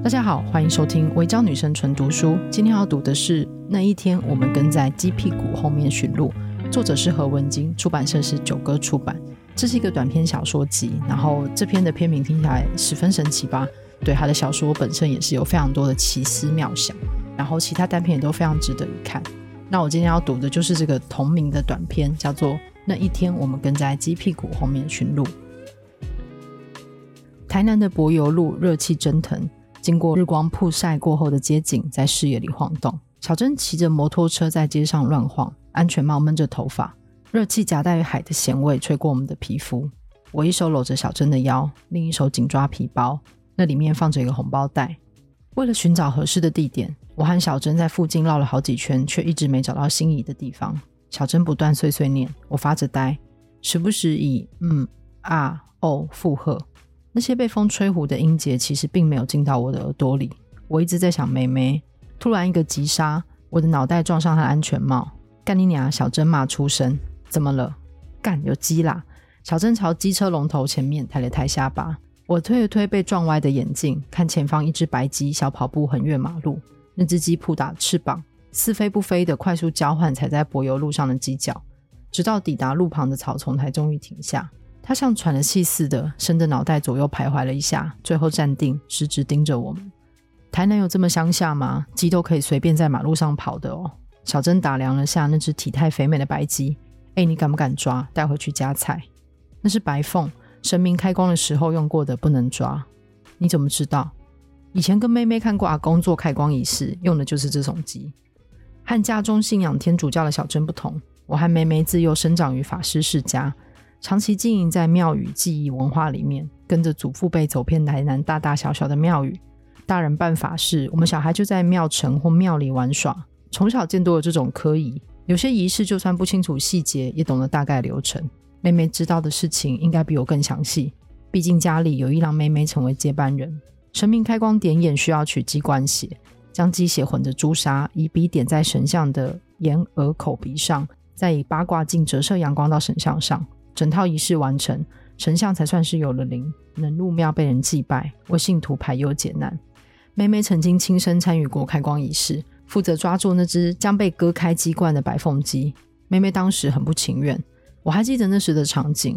大家好，欢迎收听微教女生纯读书。今天要读的是那一天我们跟在鸡屁股后面寻路，作者是何文晶，出版社是九歌出版。这是一个短篇小说集，然后这篇的篇名听起来十分神奇吧？对，他的小说本身也是有非常多的奇思妙想，然后其他单篇也都非常值得一看。那我今天要读的就是这个同名的短篇，叫做那一天我们跟在鸡屁股后面寻路。台南的柏油路热气蒸腾，经过日光曝晒过后的街景在视野里晃动。小珍骑着摩托车在街上乱晃，安全帽闷着头发，热气夹带海的咸味吹过我们的皮肤。我一手搂着小珍的腰，另一手紧抓皮包，那里面放着一个红包袋。为了寻找合适的地点，我和小珍在附近绕了好几圈，却一直没找到心仪的地方。小珍不断碎碎念，我发着呆，时不时以啊哦附和。那些被风吹胡的音节其实并没有进到我的耳朵里。我一直在想妹妹，突然一个急刹，我的脑袋撞上她的安全帽。干你娘！小珍骂出声。怎么了？干，有鸡啦！小珍朝机车龙头前面抬了抬下巴。我推了推被撞歪的眼镜，看前方一只白鸡小跑步横越马路。那只鸡扑打翅膀，似飞不飞的快速交换踩在柏油路上的犄角，直到抵达路旁的草丛才终于停下。他像喘了气似的伸着脑袋左右徘徊了一下，最后站定，直直盯着我们。台南有这么乡下吗？鸡都可以随便在马路上跑的哦。小珍打量了下那只体态肥美的白鸡，你敢不敢抓带回去加菜？那是白凤，神明开光的时候用过的，不能抓。你怎么知道？以前跟妹妹看过阿公做开光仪式，用的就是这种鸡。和家中信仰天主教的小珍不同，我和妹妹自幼生长于法师世家，长期经营在庙宇记忆文化里面，跟着祖父辈走遍台南大大小小的庙宇。大人办法事，我们小孩就在庙城或庙里玩耍，从小见多了这种科仪，有些仪式就算不清楚细节，也懂得大概流程。妹妹知道的事情应该比我更详细，毕竟家里有意让妹妹成为接班人。神明开光点眼需要取鸡冠血，将鸡血混着朱砂，以笔点在神像的眼、耳、口、鼻上，再以八卦镜折射阳光到神像上。整套仪式完成，神像才算是有了灵，能入庙被人祭拜，为信徒排忧解难。妹妹曾经亲身参与过开光仪式，负责抓住那只将被割开鸡冠的白凤鸡。妹妹当时很不情愿，我还记得那时的场景，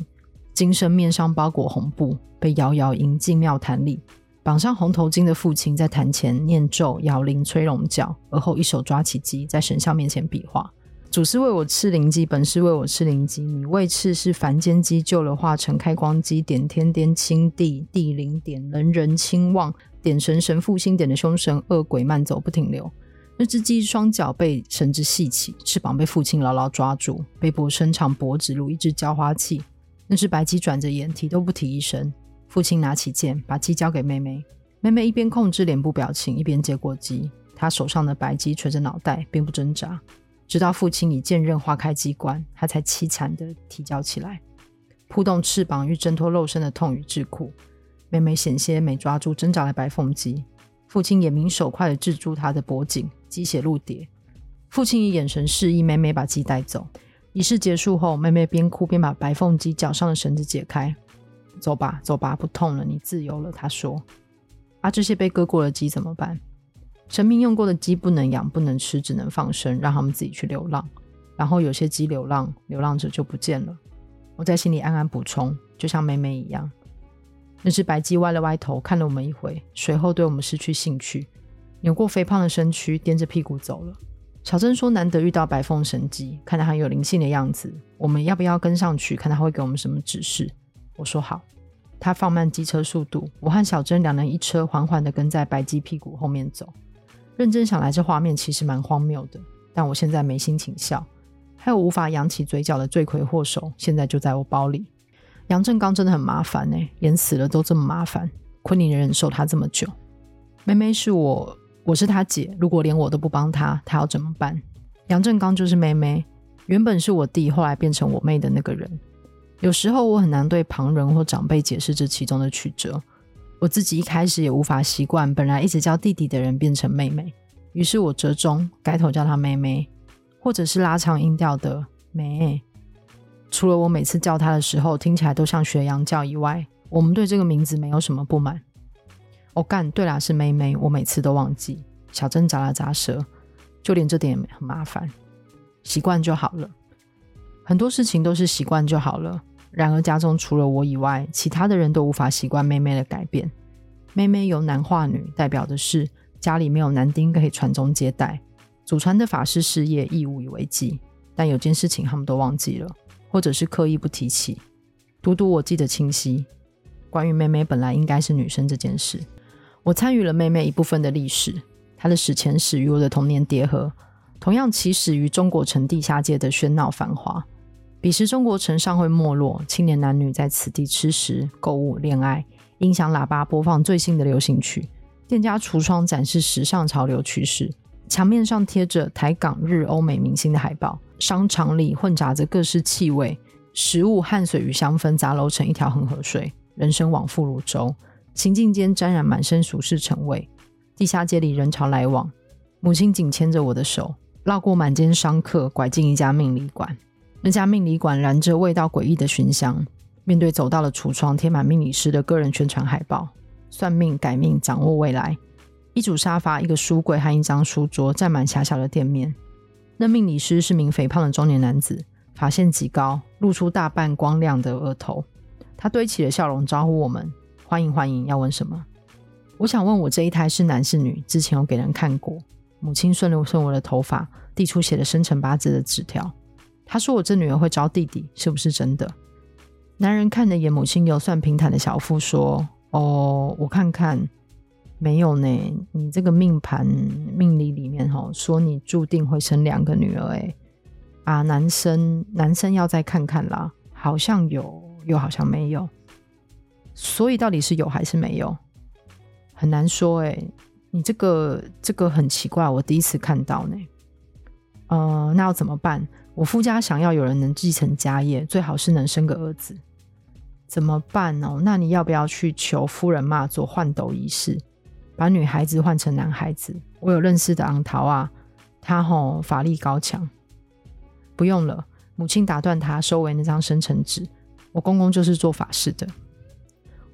金身面上包裹红布，被遥遥迎进庙坛里。绑上红头巾的父亲在坛前念咒、摇铃、吹龙角，而后一手抓起鸡，在神像面前比划。主是为我赤灵鸡，本是为我赤灵鸡，你为赤是凡间鸡，救了化成开光鸡，点天点清地，地灵点人人清望，点神神父心点的凶神恶鬼慢走不停留。那只鸡双脚被绳子系起，翅膀被父亲牢牢抓住，背部伸长脖子如一只浇花器。那只白鸡转着眼，提都不提一声。父亲拿起剑，把鸡交给妹妹。妹妹一边控制脸部表情，一边接过鸡。她手上的白鸡垂着脑袋，并不挣扎。直到父亲以剑刃划开鸡冠，他才凄惨地啼叫起来，扑动翅膀欲挣脱肉身的痛与桎梏。妹妹险些没抓住挣扎的白凤鸡，父亲也明手快地制住她的脖颈，鸡血路跌。父亲以眼神示意妹妹把鸡带走。仪式结束后，妹妹边哭边把白凤鸡脚上的绳子解开。走吧，走吧，不痛了，你自由了，她说。这些被割过的鸡怎么办？神明用过的鸡不能养，不能吃，只能放生，让他们自己去流浪。然后有些鸡流浪，流浪者就不见了。我在心里暗暗补充，就像妹妹一样。那只白鸡歪了歪头，看了我们一回，随后对我们失去兴趣，扭过肥胖的身躯，踮着屁股走了。小珍说难得遇到白凤神鸡，看到它有灵性的样子，我们要不要跟上去，看它会给我们什么指示？我说好。她放慢机车速度，我和小珍两人一车缓缓地跟在白鸡屁股后面走。认真想来，这画面其实蛮荒谬的，但我现在没心情笑。还有无法扬起嘴角的罪魁祸首，现在就在我包里。杨振刚真的很麻烦演死了都这么麻烦，昆凌忍受他这么久。妹妹是我是他姐，如果连我都不帮他，他要怎么办？杨振刚就是妹妹，原本是我弟，后来变成我妹的那个人。有时候我很难对旁人或长辈解释这其中的曲折。我自己一开始也无法习惯，本来一直叫弟弟的人变成妹妹，于是我折中改口叫她妹妹，或者是拉长音调的妹。除了我每次叫她的时候听起来都像学洋教以外，我们对这个名字没有什么不满。哦干，对啦，是妹妹，我每次都忘记。小珍眨了眨舌，就连这点也很麻烦，习惯就好了。很多事情都是习惯就好了，然而家中除了我以外，其他的人都无法习惯妹妹的改变。妹妹由男化女，代表的是家里没有男丁可以传宗接代，祖传的法师事业亦无以为继。但有件事情他们都忘记了，或者是刻意不提起，独独我记得清晰，关于妹妹本来应该是女生这件事。我参与了妹妹一部分的历史，她的史前史与我的童年叠合，同样起始于中国城地下界的喧闹繁华。彼时中国城尚会没落，青年男女在此地吃食、购物、恋爱，音响喇叭播放最新的流行曲，店家橱窗展示时尚潮流趋势，墙面上贴着台港日欧美明星的海报，商场里混杂着各式气味，食物、汗水与香氛杂糅成一条恒河水，人生往复如舟，行进间沾染满身俗世尘味。地下街里人潮来往，母亲紧牵着我的手，绕过满街商客，拐进一家命理馆。那家命理馆燃着味道诡异的熏香，面对走到了橱窗贴满命理师的个人宣传海报，算命、改命、掌握未来。一组沙发、一个书柜和一张书桌占满狭小的店面。那命理师是名肥胖的中年男子，发线极高，露出大半光亮的额头。他堆起了笑容招呼我们，欢迎欢迎，要问什么？我想问我这一胎是男是女，之前有给人看过。母亲顺了顺我的头发，递出写了生辰八字的纸条。他说我这女儿会招弟弟，是不是真的？男人看了眼母亲有算平坦的小腹，说：哦，我看看，没有呢。你这个命盘命理里面说你注定会生2个女儿耶。啊，男生要再看看啦，好像有，又好像没有。所以到底是有还是没有？很难说耶。你这个很奇怪，我第一次看到呢。那要怎么办？我夫家想要有人能继承家业，最好是能生个儿子。怎么办哦？那你要不要去求夫人妈做换斗仪式，把女孩子换成男孩子？我有认识的昂桃啊，他法力高强。不用了，母亲打断他，收回那张生辰纸。我公公就是做法事的。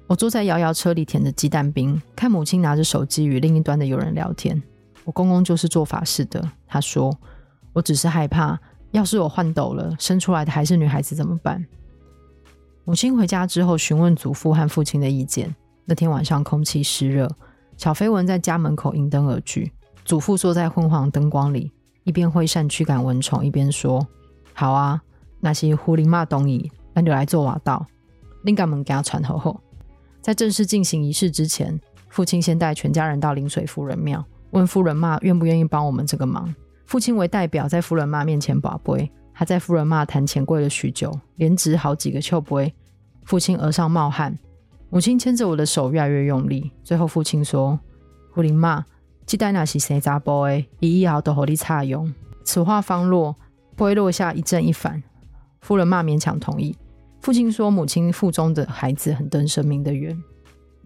我坐在摇摇车里舔着鸡蛋冰，看母亲拿着手机与另一端的友人聊天。我公公就是做法事的，他说：我只是害怕，要是我换斗了，生出来的还是女孩子怎么办？母亲回家之后询问祖父和父亲的意见。那天晚上空气湿热，小飞蚊在家门口迎灯而去。祖父坐在昏黄灯光里，一边挥扇驱赶蚊虫，一边说：好啊，那是狐狸妈懂意，咱就来做瓦道，恁把物件传好好。在正式进行仪式之前，父亲先带全家人到灵水夫人庙，问夫人妈愿不愿意帮我们这个忙。父亲为代表在夫人妈面前跋杯，他在夫人妈谈钱跪了许久，连掷好几个笑杯。父亲额上冒汗，母亲牵着我的手越来越用力。最后父亲说：夫人妈，这代若是生查甫的，以后都给你插用。此话方落，杯落下一正一反。夫人妈勉强同意。父亲说母亲腹中的孩子很登神明的缘。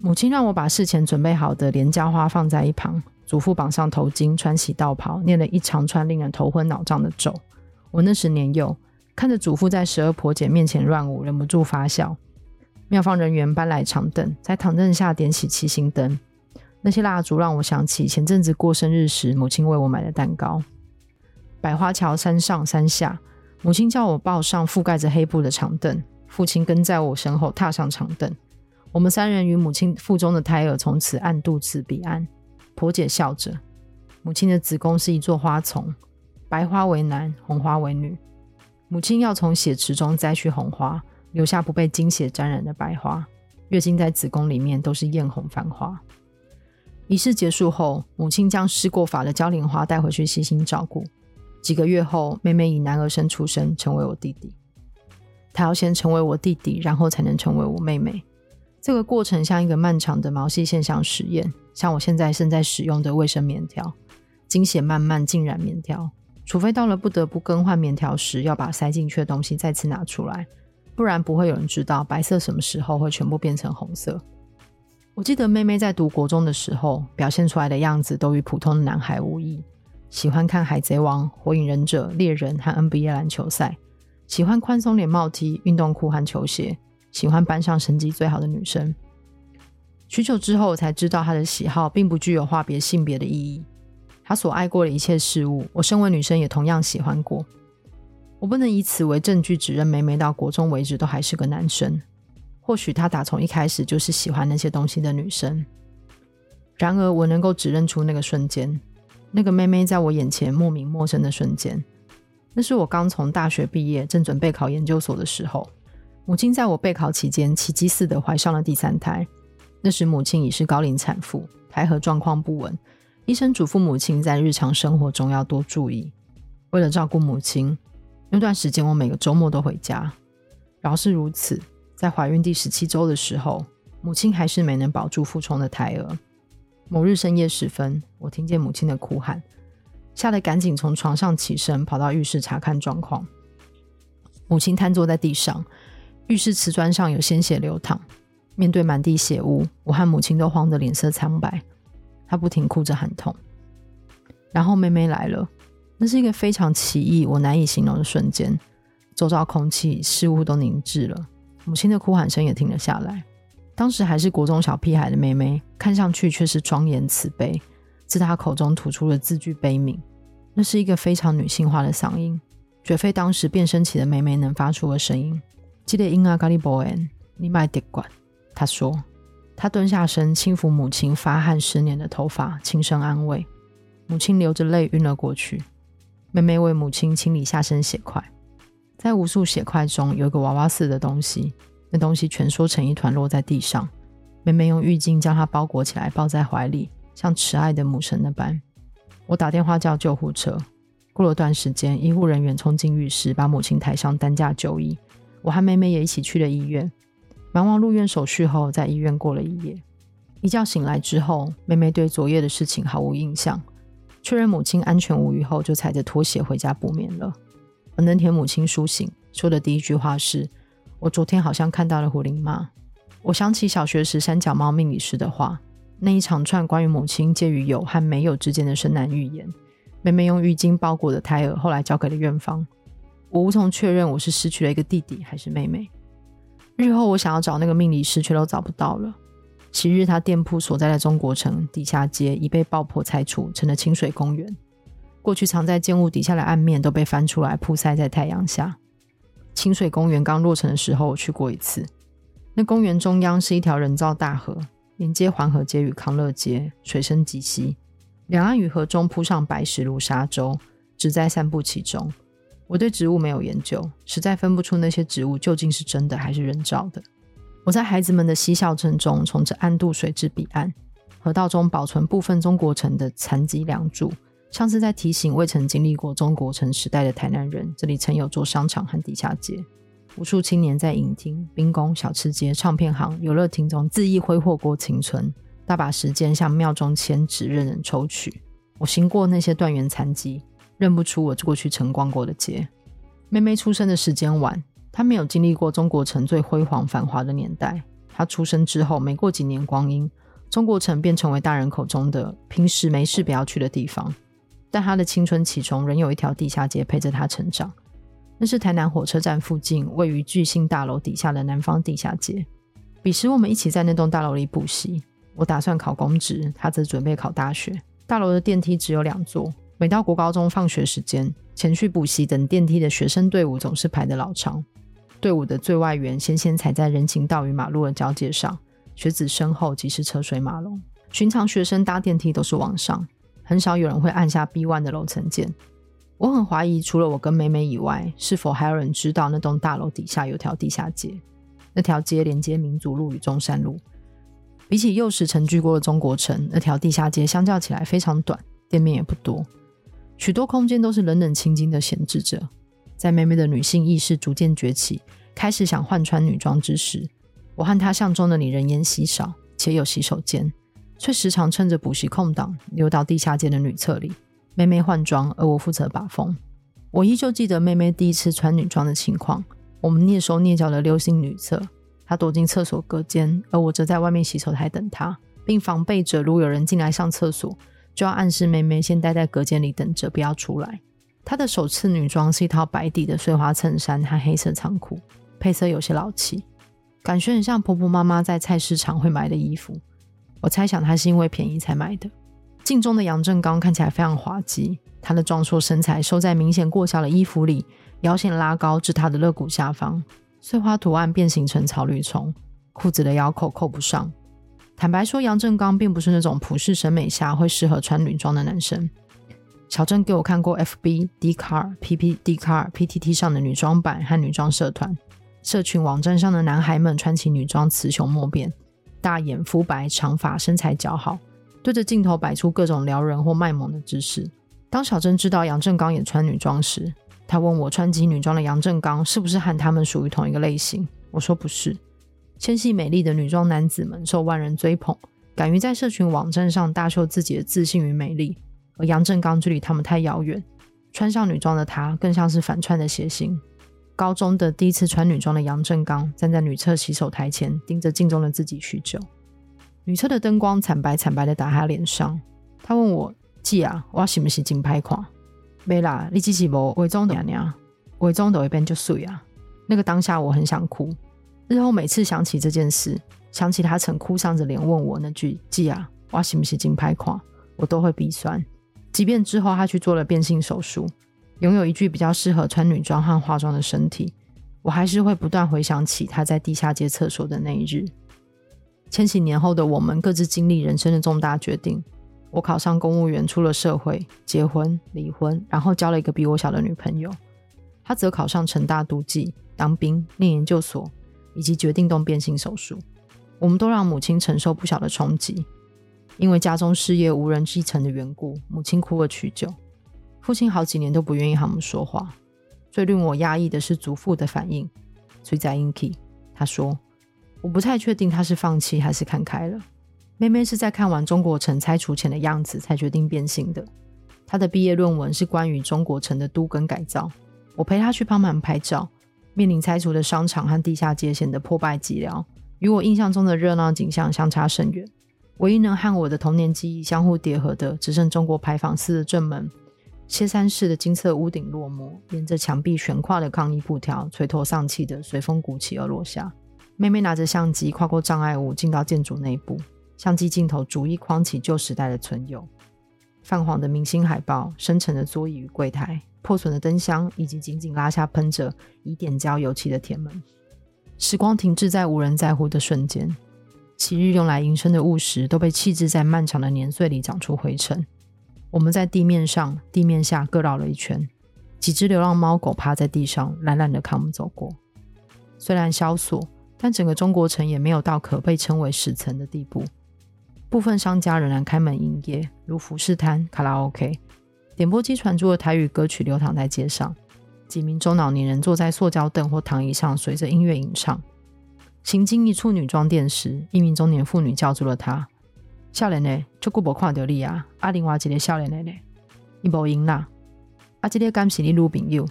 母亲让我把事前准备好的莲椒花放在一旁。祖父绑上头巾，穿起道袍，念了一长串令人头昏脑胀的咒。我那时年幼，看着祖父在12婆姐面前乱舞，忍不住发笑。庙方人员搬来长凳，在长凳下点起七星灯，那些蜡烛让我想起前阵子过生日时母亲为我买的蛋糕。百花桥山上山下，母亲叫我抱上覆盖着黑布的长凳，父亲跟在我身后踏上长凳。我们3人与母亲腹中的胎儿从此暗度此彼岸。婆姐笑着，母亲的子宫是一座花丛，白花为男，红花为女。母亲要从血池中摘去红花，留下不被精血沾染的白花。月经在子宫里面都是艳红繁花。仪式结束后，母亲将施过法的娇莲花带回去悉心照顾。几个月后，妹妹以男儿身出生，成为我弟弟。她要先成为我弟弟，然后才能成为我妹妹。这个过程像一个漫长的毛细现象实验，像我现在正在使用的卫生棉条，经血慢慢浸染棉条，除非到了不得不更换棉条时，要把塞进去的东西再次拿出来，不然不会有人知道白色什么时候会全部变成红色。我记得妹妹在读国中的时候，表现出来的样子都与普通的男孩无异，喜欢看海贼王、火影忍者、猎人和 NBA 篮球赛，喜欢宽松连帽 T、运动裤和球鞋，喜欢班上成绩最好的女生。许久之后我才知道他的喜好并不具有划别性别的意义，他所爱过的一切事物，我身为女生也同样喜欢过。我不能以此为证据指认妹妹到国中为止都还是个男生，或许她打从一开始就是喜欢那些东西的女生。然而我能够指认出那个瞬间，那个妹妹在我眼前莫名陌生的瞬间，那是我刚从大学毕业正准备考研究所的时候。母亲在我备考期间奇迹似的怀上了第三胎，那时母亲已是高龄产妇，胎核状况不稳，医生嘱咐母亲在日常生活中要多注意。为了照顾母亲，那段时间我每个周末都回家。饶是如此，在怀孕第17周的时候，母亲还是没能保住腹中的胎儿。某日深夜时分，我听见母亲的哭喊，吓得赶紧从床上起身跑到浴室查看状况。母亲瘫坐在地上，浴室瓷砖上有鲜血流淌，面对满地血污，我和母亲都慌得脸色苍白，她不停哭着喊痛。然后妹妹来了，那是一个非常奇异我难以形容的瞬间，周遭空气事物都凝滞了，母亲的哭喊声也停了下来。当时还是国中小屁孩的妹妹，看上去却是庄严慈悲，自她口中吐出了字句悲悯，那是一个非常女性化的嗓音，绝非当时变声期的妹妹能发出的声音。这个音啊跟你没缘，你别得管，她说。她蹲下身轻抚母亲发汗失眠的头发，轻声安慰。母亲流着泪晕了过去，妹妹为母亲清理下身血块，在无数血块中有一个娃娃似的东西，那东西蜷缩成一团落在地上，妹妹用浴巾将它包裹起来抱在怀里，像慈爱的母神那般。我打电话叫救护车，过了段时间，医护人员冲进浴室把母亲抬上担架就医，我和妹妹也一起去了医院。忙完入院手续后，在医院过了一夜。一觉醒来之后，妹妹对昨夜的事情毫无印象，确认母亲安全无虞后，就踩着拖鞋回家补眠了。而那天母亲苏醒说的第一句话是，我昨天好像看到了狐狸妈。我想起小学时三脚猫命理师的话，那一长串关于母亲介于有和没有之间的生男预言。妹妹用浴巾包裹的胎儿后来交给了院方，我无从确认我是失去了一个弟弟还是妹妹。日后我想要找那个命理师却都找不到了。昔日他店铺所在的中国城地下街已被爆破拆除，成了清水公园。过去藏在建物底下的暗面都被翻出来曝晒在太阳下。清水公园刚落成的时候我去过一次，那公园中央是一条人造大河，连接环河街与康乐街，水深及膝，两岸与河中铺上白石如沙洲，只在散步其中。我对植物没有研究，实在分不出那些植物究竟是真的还是人造的。我在孩子们的嬉笑声中从这暗渡水至彼岸，河道中保存部分中国城的残疾梁柱，像是在提醒未曾经历过中国城时代的台南人，这里曾有座商场和地下街。无数青年在影厅、兵工、小吃街、唱片行、游乐厅中恣意挥霍过青春，大把时间向庙中迁址任人抽取。我行过那些断垣残迹，认不出我过去曾逛过的街。妹妹出生的时间晚，她没有经历过中国城最辉煌繁华的年代。她出生之后没过几年光阴，中国城便成为大人口中的平时没事不要去的地方。但她的青春期中仍有一条地下街陪着她成长，那是台南火车站附近位于巨星大楼底下的南方地下街。彼时我们一起在那栋大楼里补习，我打算考公职，她则准备考大学。大楼的电梯只有2座，每到国高中放学时间，前去补习等电梯的学生队伍总是排得老长。队伍的最外缘先踩在人行道与马路的交界上，学子身后即是车水马龙。寻常学生搭电梯都是往上，很少有人会按下 B1 的楼层键。我很怀疑除了我跟妹妹以外，是否还有人知道那栋大楼底下有条地下街。那条街连接民族路与中山路，比起幼时曾居过的中国城，那条地下街相较起来非常短，店面也不多，许多空间都是冷冷清清的闲置着。在妹妹的女性意识逐渐崛起，开始想换穿女装之时，我和她相中的女人烟稀少，且有洗手间，却时常趁着补习空档溜到地下街的女厕里。妹妹换装，而我负责把风。我依旧记得妹妹第一次穿女装的情况，我们蹑手蹑脚地溜进女厕，她躲进厕所隔间，而我则在外面洗手台等她，并防备着如有人进来上厕所，就要暗示妹妹先待在隔间里等着，不要出来。她的首次女装是一套白底的碎花衬衫和黑色长裤，配色有些老气，感觉很像婆婆妈妈在菜市场会买的衣服。我猜想他是因为便宜才买的。镜中的杨振刚看起来非常滑稽，他的壮硕身材收在明显过小的衣服里，腰线拉高至他的肋骨下方，碎花图案变形成草履虫，裤子的腰扣扣不上。坦白说，杨振刚并不是那种普世审美下会适合穿女装的男生。小郑给我看过 FB、Dcard、PPDcard、PTT 上的女装版和女装社团，社群网站上的男孩们穿起女装雌雄莫辨，大眼、肤白、长发、身材姣好，对着镜头摆出各种撩人或卖萌的姿势。当小郑知道杨振刚也穿女装时，他问我穿起女装的杨振刚是不是和他们属于同一个类型，我说不是。纤细美丽的女装男子们受万人追捧，敢于在社群网站上大秀自己的自信与美丽，而杨振刚距离他们太遥远，穿上女装的他更像是反串的谐星。高中的第一次穿女装的杨振刚站在女厕洗手台前，盯着镜中的自己许久。女厕的灯光惨白惨白地打他脸上，他问我：姐啊，我是不是很歹看？没啦，你只是没化妆而已，化妆就会变很美啊。那个当下我很想哭，日后每次想起这件事，想起他曾哭丧着脸问我那句姐啊，我是不是很歹看，我都会鼻酸。即便之后他去做了变性手术，拥有一具比较适合穿女装和化妆的身体，我还是会不断回想起他在地下街厕所的那一日。千禧年后的我们各自经历人生的重大决定，我考上公务员，出了社会，结婚离婚，然后交了一个比我小的女朋友。他则考上成大读技、当兵、念研究所，以及决定动变性手术。我们都让母亲承受不小的冲击，因为家中事业无人继承的缘故，母亲哭了许久，父亲好几年都不愿意和我们说话。最令我压抑的是祖父的反应。崔在英 k 他说：我不太确定他是放弃还是看开了，妹妹是在看完中国城拆除前的样子才决定变性的。他的毕业论文是关于中国城的都更改造，我陪他去帮忙拍照，面临拆除的商场和地下街显得破败寂寥，与我印象中的热闹景象相差甚远。唯一能和我的童年记忆相互叠合的，只剩中国牌坊寺的正门，歇山式的金色屋顶落幕，沿着墙壁悬挂的抗议布条垂头丧气的随风鼓起而落下。妹妹拿着相机跨过障碍物进到建筑内部，相机镜头逐一框起旧时代的存有，泛黄的明星海报，深沉的桌椅与柜台，破损的灯箱，以及紧紧拉下喷着以点胶油漆的铁门。时光停滞在无人在乎的瞬间，昔日用来营生的物实都被弃置在漫长的年岁里长出灰尘。我们在地面上地面下各绕了一圈，几只流浪猫狗趴在地上懒懒地看我们走过。虽然萧索，但整个中国城也没有到可被称为死城的地步。部分商家仍然开门营业，如服饰摊、卡拉 OK， 点播机传出的台语歌曲流淌在街上，几名中老年人坐在塑胶凳或躺椅上随着音乐吟唱。行经一处女装店时，一名中年妇女叫住了她：少年的，很久没看到你啊，啊另外一个少年的呢？他没赢啦，啊这个敢是你女朋友？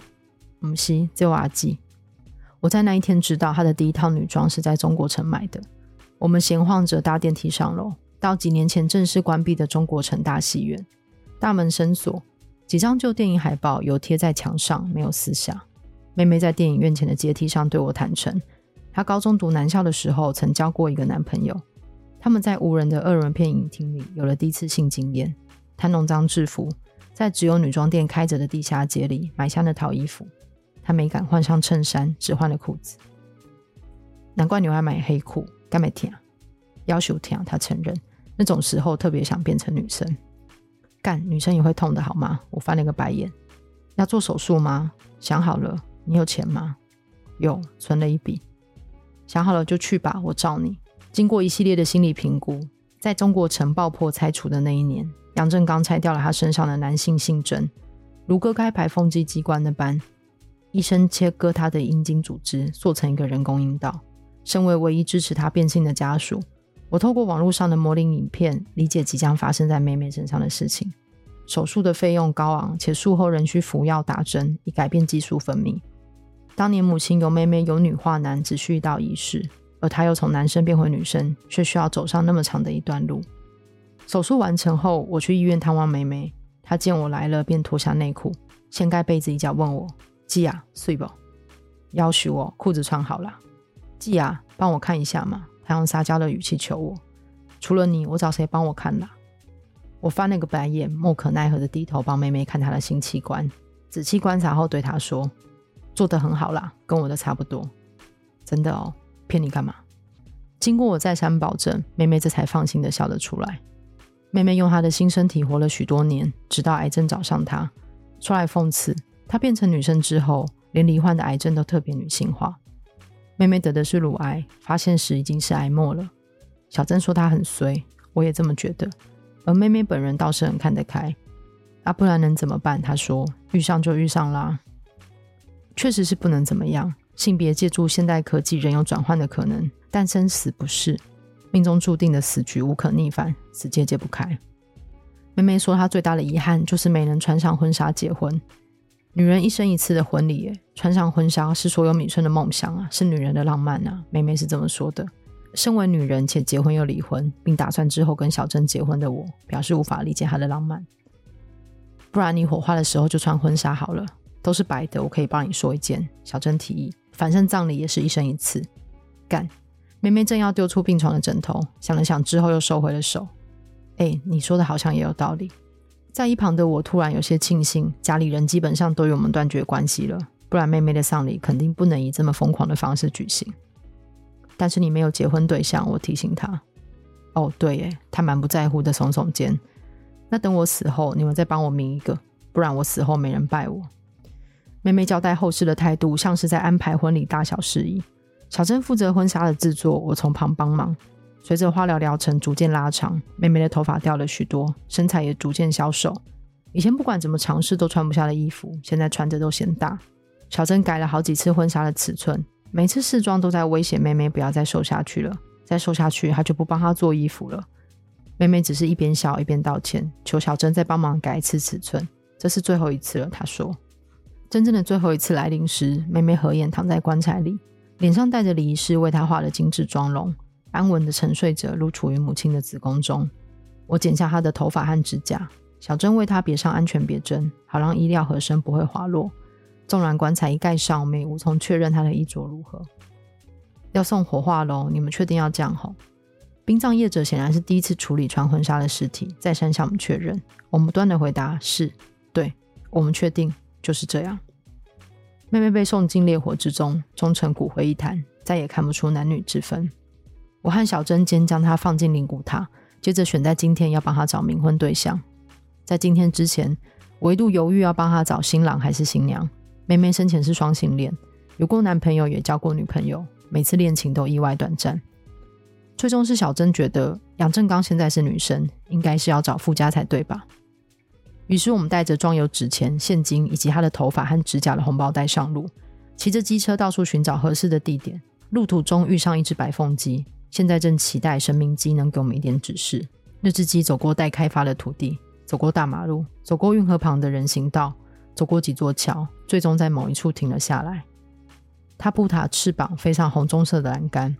不是，这我阿姊。我在那一天知道她的第一套女装是在中国城买的。我们闲晃着搭电梯上楼，到几年前正式关闭的中国城大戏院，大门深锁，几张旧电影海报有贴在墙上，没有撕下。妹妹在电影院前的阶梯上对我坦诚，她高中读男校的时候曾交过一个男朋友，他们在无人的二人片影厅里有了第一次性经验，她弄脏制服，在只有女装店开着的地下街里买下那套衣服，她没敢换上衬衫，只换了裤子。难怪你还买黑裤，干没听要求听，她承认那种时候特别想变成女生。干，女生也会痛的好吗？我翻了个白眼。要做手术吗？想好了。你有钱吗？有，存了一笔。想好了就去吧，我罩你。经过一系列的心理评估，在中国城爆破拆除的那一年，杨振刚拆掉了他身上的男性性征，如割开排缝剂机关那般，医生切割他的阴茎组织，做成一个人工阴道。身为唯一支持他变性的家属，我透过网络上的模拟影片理解即将发生在妹妹身上的事情。手术的费用高昂，且术后仍需服药打针以改变激素分泌。当年母亲由妹妹由女化男只需一道仪式，而她又从男生变回女生，却需要走上那么长的一段路。手术完成后，我去医院探望妹妹，她见我来了便脱下内裤，掀盖被子一角问我：姐啊，睡不？要求我裤子穿好了。姐啊，帮我看一下嘛。他用撒娇的语气求我，除了你我找谁帮我看啦？我翻了个白眼，莫可奈何的低头帮妹妹看她的新器官，仔细观察后对她说，做得很好啦，跟我的差不多。真的哦，骗你干嘛？经过我再三保证，妹妹这才放心的笑了出来。妹妹用她的新身体活了许多年，直到癌症找上她。说来讽刺，她变成女生之后，连罹患的癌症都特别女性化。妹妹得的是乳癌，发现时已经是癌末了。小珍说她很衰，我也这么觉得，而妹妹本人倒是很看得开。啊，不然能怎么办？她说，遇上就遇上啦。确实是不能怎么样，性别借助现代科技仍有转换的可能，但生死不是，命中注定的死局无可逆反，死结解不开。妹妹说她最大的遗憾就是没能穿上婚纱结婚。女人一生一次的婚礼耶，穿上婚纱是所有女生的梦想啊，是女人的浪漫啊，妹妹是这么说的。身为女人且结婚又离婚，并打算之后跟小珍结婚的我，表示无法理解她的浪漫。不然你火化的时候就穿婚纱好了，都是白的，我可以帮你说一件。小珍提议，反正葬礼也是一生一次。干，妹妹正要丢出病床的枕头，想了想之后又收回了手。你说的好像也有道理。在一旁的我突然有些庆幸，家里人基本上都与我们断绝关系了，不然妹妹的丧礼肯定不能以这么疯狂的方式举行。但是你没有结婚对象，我提醒她。哦，对耶，她蛮不在乎的，耸耸肩。那等我死后，你们再帮我鸣一个，不然我死后没人拜我。妹妹交代后事的态度像是在安排婚礼大小事宜，小珍负责婚纱的制作，我从旁帮忙。随着化疗疗程逐渐拉长，妹妹的头发掉了许多，身材也逐渐消瘦，以前不管怎么尝试都穿不下的衣服，现在穿着都显大。小珍改了好几次婚纱的尺寸，每次试装都在威胁妹妹不要再瘦下去了，再瘦下去她就不帮她做衣服了。妹妹只是一边笑一边道歉，求小珍再帮忙改一次尺寸，这是最后一次了，她说。真正的最后一次来临时，妹妹合眼躺在棺材里，脸上带着李医师为她画的精致妆容，安稳的沉睡着，入处于母亲的子宫中。我剪下她的头发和指甲，小珍为她别上安全别针，好让衣料合身不会滑落。纵然棺材一盖上，我们也无从确认她的衣着如何。要送火化喽，你们确定要这样吼？殡葬业者显然是第一次处理穿婚纱的尸体，再三向我们确认。我们不断的回答是，对，我们确定，就是这样。妹妹被送进烈火之中，终成骨灰一坛，再也看不出男女之分。我和小珍间将她放进灵骨塔，接着选在今天要帮她找冥婚对象。在今天之前，我一度犹豫要帮她找新郎还是新娘。妹妹生前是双性恋，有过男朋友也交过女朋友，每次恋情都意外短暂。最终是小珍觉得杨正刚现在是女生，应该是要找富家才对吧？于是我们带着装有纸钱、现金以及她的头发和指甲的红包袋上路，骑着机车到处寻找合适的地点。路途中遇上一只白凤鸡，现在正期待神明鸡能给我们一点指示。那只鸡走过待开发的土地，走过大马路，走过运河旁的人行道，走过几座桥，最终在某一处停了下来。它扑打翅膀飞上红棕色的栏杆，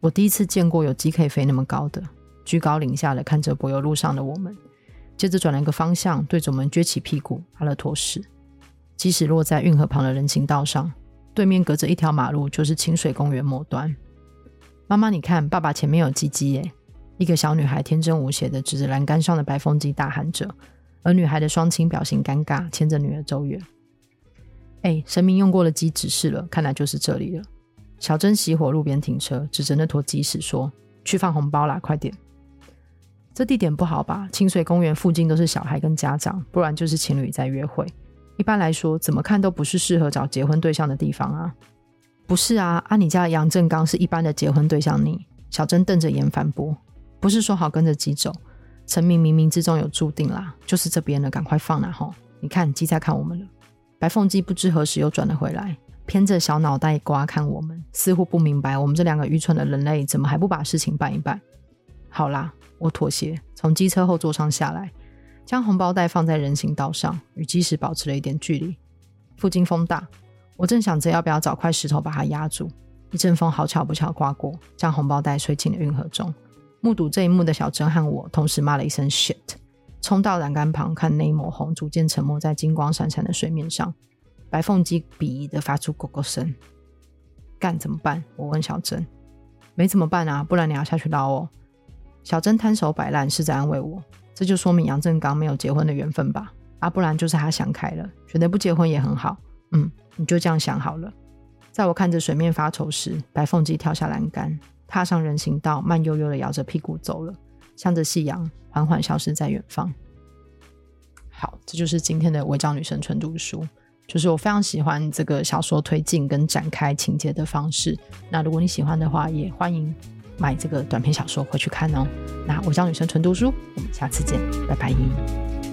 我第一次见过有鸡可以飞那么高的。居高临下的看着柏油路上的我们，接着转了个方向，对着我们撅起屁股拉了坨屎。鸡屎落在运河旁的人行道上，对面隔着一条马路就是清水公园末端。妈妈，你看，爸爸前面有鸡鸡耶！一个小女孩天真无邪的指着栏杆上的白凤鸡大喊着，而女孩的双亲表情尴尬，牵着女儿走远。神明用过了鸡指示了，看来就是这里了。小珍熄火路边停车，指着那坨鸡屎说：“去放红包啦，快点！”这地点不好吧？清水公园附近都是小孩跟家长，不然就是情侣在约会。一般来说，怎么看都不是适合找结婚对象的地方啊！不是啊，按你家的杨正刚是一般的结婚对象你。小珍瞪着眼反驳，不是说好跟着鸡走？神明冥冥之中有注定啦，就是这边了，赶快放啦吼！你看鸡在看我们了。白凤鸡不知何时又转了回来，偏着小脑袋瓜看我们，似乎不明白我们这两个愚蠢的人类怎么还不把事情办一办。好啦，我妥协，从机车后座上下来，将红包袋放在人行道上，与鸡屎保持了一点距离。附近风大，我正想着要不要找块石头把它压住，一阵风好巧不巧刮过，将红包袋吹进了运河中。目睹这一幕的小珍和我同时骂了一声 shit， 冲到栏杆旁看那一抹红逐渐沉没在金光闪闪的水面上。白凤鸡鄙夷的发出咕咕声。干，怎么办？我问小珍。没怎么办啊，不然你要下去捞哦。小珍摊手摆烂是在安慰我，这就说明杨振刚没有结婚的缘分吧，不然就是他想开了，觉得不结婚也很好。你就这样想好了。在我看着水面发愁时，白凤姬跳下栏杆，踏上人行道，慢悠悠的摇着屁股走了，向着夕阳缓缓消失在远方。好，这就是今天的违章女生纯读书，就是我非常喜欢这个小说推进跟展开情节的方式。那如果你喜欢的话，也欢迎买这个短篇小说回去看哦。那违章女生纯读书，我们下次见，拜拜。